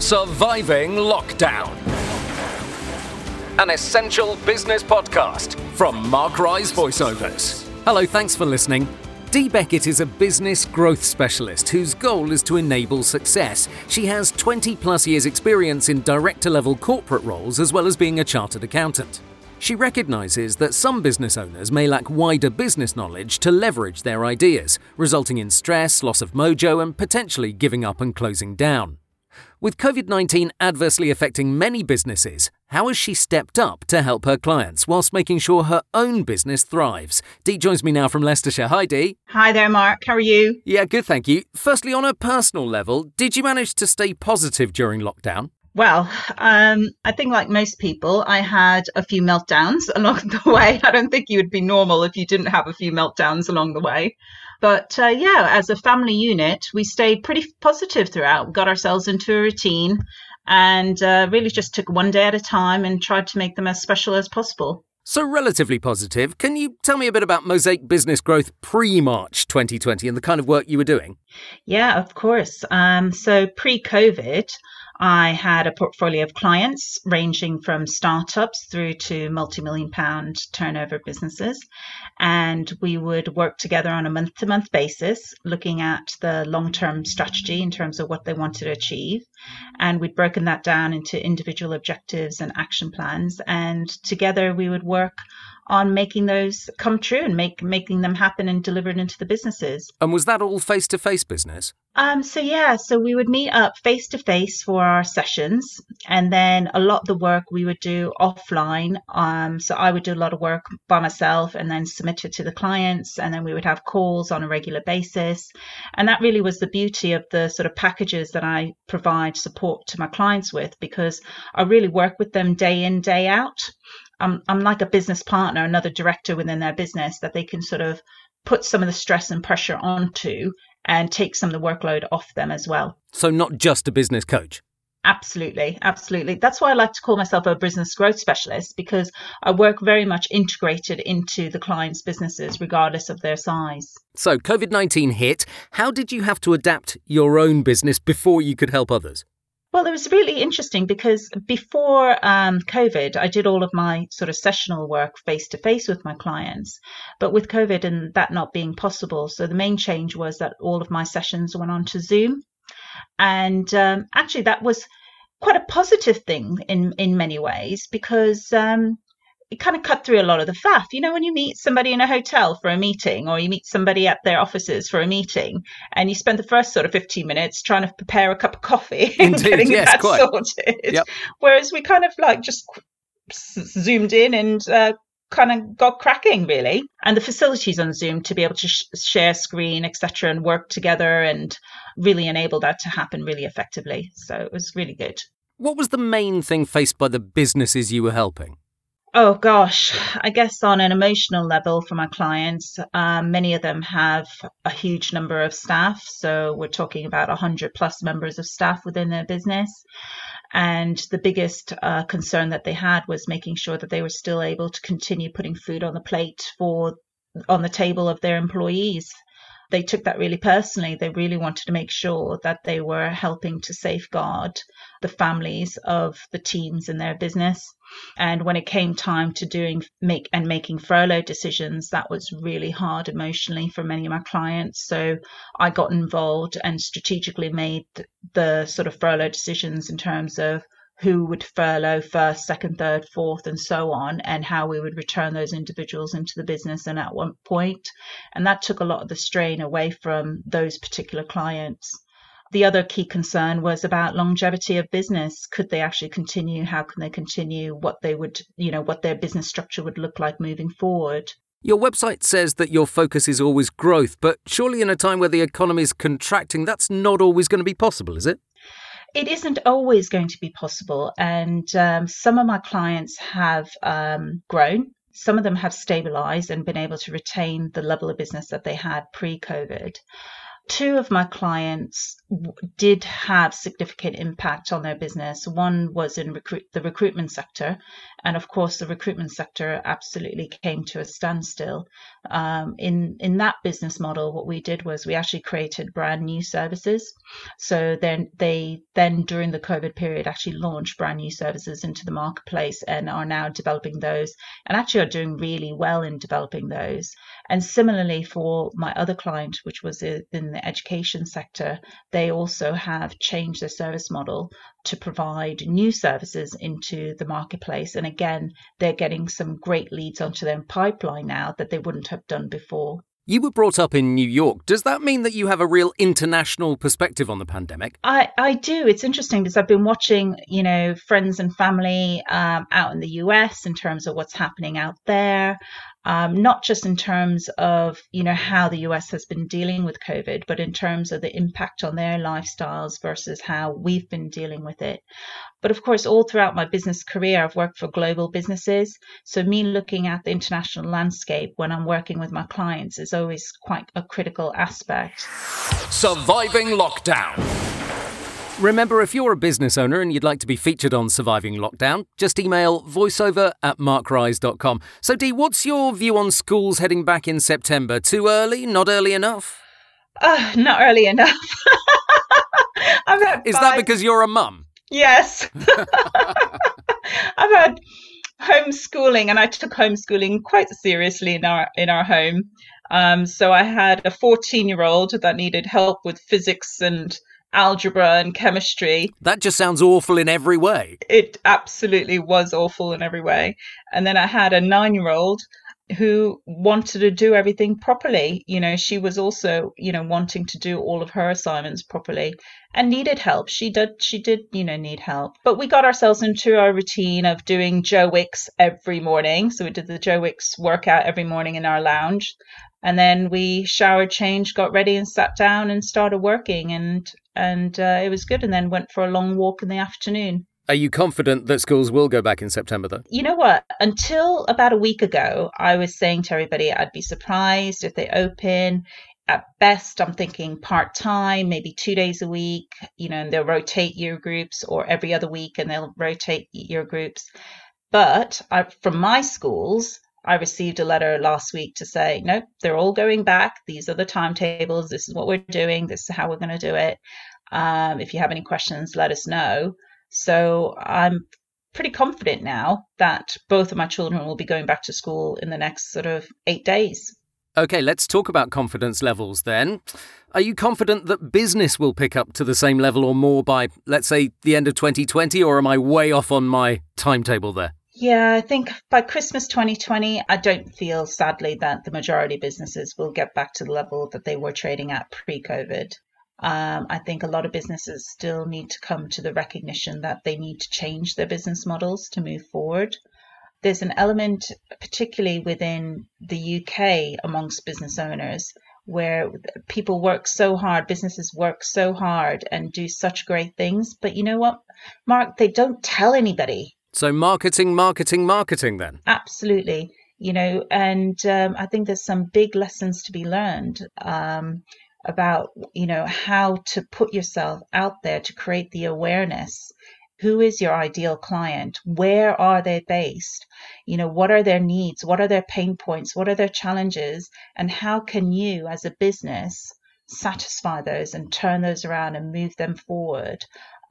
Surviving Lockdown, an essential business podcast from Mark Rye's voiceovers. Hello, thanks for listening. Dee Beckett is a business growth specialist whose goal is to enable success. She has 20 plus years experience in director-level corporate roles as well as being a chartered accountant. She recognizes that some business owners may lack wider business knowledge to leverage their ideas, resulting in stress, loss of mojo, and potentially giving up and closing down. With COVID-19 adversely affecting many businesses, how has she stepped up to help her clients whilst making sure her own business thrives? Dee joins me now from Leicestershire. Hi, Dee. Hi there, Mark. How are you? Yeah, good, thank you. Firstly, on a personal level, did you manage to stay positive during lockdown? Well, I think like most people, I had a few meltdowns along the way. I don't think you would be normal if you didn't have a few meltdowns along the way. But as a family unit, we stayed pretty positive throughout. We got ourselves into a routine and really just took one day at a time and tried to make them as special as possible. So relatively positive. Can you tell me a bit about Mosaic Business Growth pre-March 2020 and the kind of work you were doing? Yeah, of course. So pre-COVID, I had a portfolio of clients ranging from startups through to multi-million-pound turnover businesses, and we would work together on a month-to-month basis, looking at the long-term strategy in terms of what they wanted to achieve, and we'd broken that down into individual objectives and action plans, and together we would work on making those come true and making them happen and delivered into the businesses. And was that all face-to-face business? So we would meet up face-to-face for our sessions, and then a lot of the work we would do offline. So I would do a lot of work by myself and then submit it to the clients, and then we would have calls on a regular basis. And that really was the beauty of the sort of packages that I provide support to my clients with, because I really work with them day in, day out. I'm like a business partner, another director within their business that they can sort of put some of the stress and pressure onto and take some of the workload off them as well. So not just a business coach? Absolutely. That's why I like to call myself a business growth specialist, because I work very much integrated into the client's businesses, regardless of their size. So COVID-19 hit. How did you have to adapt your own business before you could help others? Well, it was really interesting because before COVID, I did all of my sort of sessional work face to face with my clients. But with COVID and that not being possible, so the main change was that all of my sessions went on to Zoom. And actually, that was quite a positive thing in many ways, because it kind of cut through a lot of the faff. You know, when you meet somebody in a hotel for a meeting, or you meet somebody at their offices for a meeting, and you spend the first sort of 15 minutes trying to prepare a cup of coffee and getting that sorted. Yep. Whereas we kind of like just zoomed in and kind of got cracking, really. And the facilities on Zoom to be able to share screen, etc., and work together and really enable that to happen really effectively. So it was really good. What was the main thing faced by the businesses you were helping? Oh, gosh, I guess on an emotional level for my clients, many of them have a huge number of staff. So we're talking about 100 plus members of staff within their business. And the biggest concern that they had was making sure that they were still able to continue putting food on the plate on the table of their employees. They took that really personally. They really wanted to make sure that they were helping to safeguard the families of the teams in their business. And when it came time to making furlough decisions, that was really hard emotionally for many of my clients. So I got involved and strategically made the sort of furlough decisions in terms of who would furlough first, second, third, fourth, and so on, and how we would return those individuals into the business and at what point. And that took a lot of the strain away from those particular clients. The other key concern was about longevity of business. Could they actually continue? How can they continue? What their business structure would look like moving forward. Your website says that your focus is always growth, but surely in a time where the economy is contracting, that's not always going to be possible, is it? It isn't always going to be possible. And some of my clients have grown. Some of them have stabilized and been able to retain the level of business that they had pre-COVID. two of my clients did have significant impact on their business. One was in the recruitment sector. And of course, the recruitment sector absolutely came to a standstill. In that business model, what we did was we actually created brand new services. So then they then during the COVID period actually launched brand new services into the marketplace and are now developing those and actually are doing really well in developing those. And similarly for my other client, which was in the education sector, they also have changed their service model to provide new services into the marketplace. And again, they're getting some great leads onto their pipeline now that they wouldn't have done before. You were brought up in New York. Does that mean that you have a real international perspective on the pandemic? I do. It's interesting because I've been watching, friends and family out in the US in terms of what's happening out there. Not just in terms of, how the US has been dealing with COVID, but in terms of the impact on their lifestyles versus how we've been dealing with it. But of course, all throughout my business career, I've worked for global businesses. So me looking at the international landscape when I'm working with my clients is always quite a critical aspect. Surviving lockdown. Remember, if you're a business owner and you'd like to be featured on Surviving Lockdown, just email voiceover@markrise.com. So, Dee, what's your view on schools heading back in September? Too early? Not early enough? Not early enough. Is that because you're a mum? Yes. I've had homeschooling, and I took homeschooling quite seriously in our home. So I had a 14-year-old that needed help with physics and algebra and chemistry. That just sounds awful in every way. It absolutely was awful in every way. And then I had a 9-year-old who wanted to do everything properly. She was also, wanting to do all of her assignments properly and needed help. She did, need help. But we got ourselves into our routine of doing Joe Wicks every morning. So we did the Joe Wicks workout every morning in our lounge. And then we showered, changed, got ready and sat down and started working. And it was good, and then went for a long walk in the afternoon. Are you confident that schools will go back in September, though? You know what? Until about a week ago, I was saying to everybody I'd be surprised if they open. At best, I'm thinking part-time, maybe 2 days a week, and they'll rotate year groups, or every other week and they'll rotate year groups. But from my schools, I received a letter last week to say, nope, they're all going back. These are the timetables. This is what we're doing. This is how we're going to do it. If you have any questions, let us know. So I'm pretty confident now that both of my children will be going back to school in the next sort of 8 days. OK, let's talk about confidence levels then. Are you confident that business will pick up to the same level or more by, let's say, the end of 2020? Or am I way off on my timetable there? Yeah, I think by Christmas 2020, I don't feel, sadly, that the majority of businesses will get back to the level that they were trading at pre-COVID. I think a lot of businesses still need to come to the recognition that they need to change their business models to move forward. There's an element, particularly within the UK, amongst business owners, where people work so hard, businesses work so hard and do such great things. But you know what, Mark, they don't tell anybody. So marketing, marketing, marketing then? Absolutely. And I think there's some big lessons to be learned about, how to put yourself out there to create the awareness. Who is your ideal client? Where are they based? What are their needs? What are their pain points? What are their challenges? And how can you as a business satisfy those and turn those around and move them forward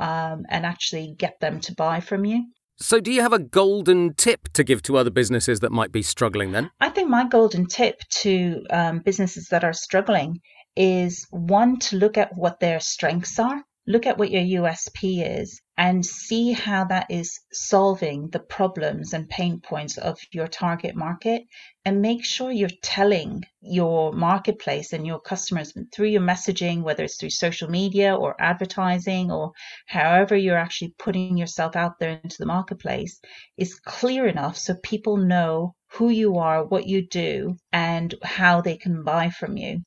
and actually get them to buy from you? So do you have a golden tip to give to other businesses that might be struggling then? I think my golden tip to businesses that are struggling is, one, to look at what their strengths are, look at what your USP is, and see how that is solving the problems and pain points of your target market. And make sure you're telling your marketplace and your customers through your messaging, whether it's through social media or advertising or however you're actually putting yourself out there into the marketplace, is clear enough so people know who you are, what you do, and how they can buy from you.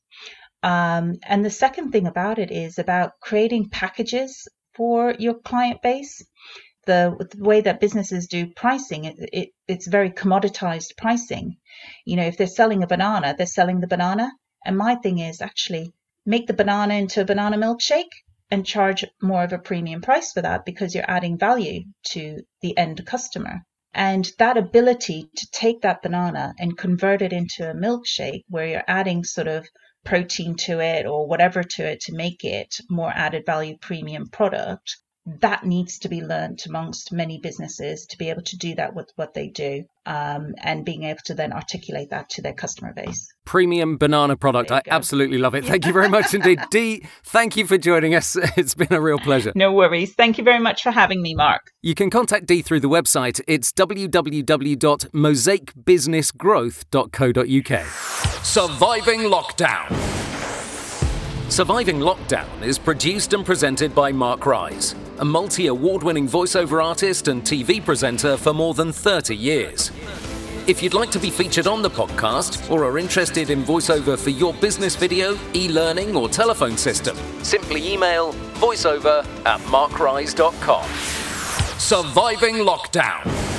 And the second thing about it is about creating packages for your client base. The way that businesses do pricing, it's very commoditized pricing. If they're selling a banana, they're selling the banana. And my thing is, actually, make the banana into a banana milkshake and charge more of a premium price for that because you're adding value to the end customer. And that ability to take that banana and convert it into a milkshake where you're adding sort of protein to it or whatever to it to make it more added value premium product, that needs to be learned amongst many businesses to be able to do that with what they do, and being able to then articulate that to their customer base. Premium banana product. I absolutely love it. Thank you very much indeed. Dee, thank you for joining us. It's been a real pleasure. No worries. Thank you very much for having me, Mark. You can contact Dee through the website. It's www.mosaicbusinessgrowth.co.uk. Surviving Lockdown. Surviving Lockdown is produced and presented by Mark Rise, a multi-award-winning voiceover artist and TV presenter for more than 30 years. If you'd like to be featured on the podcast or are interested in voiceover for your business video, e-learning or telephone system, simply email voiceover@markrise.com. Surviving Lockdown.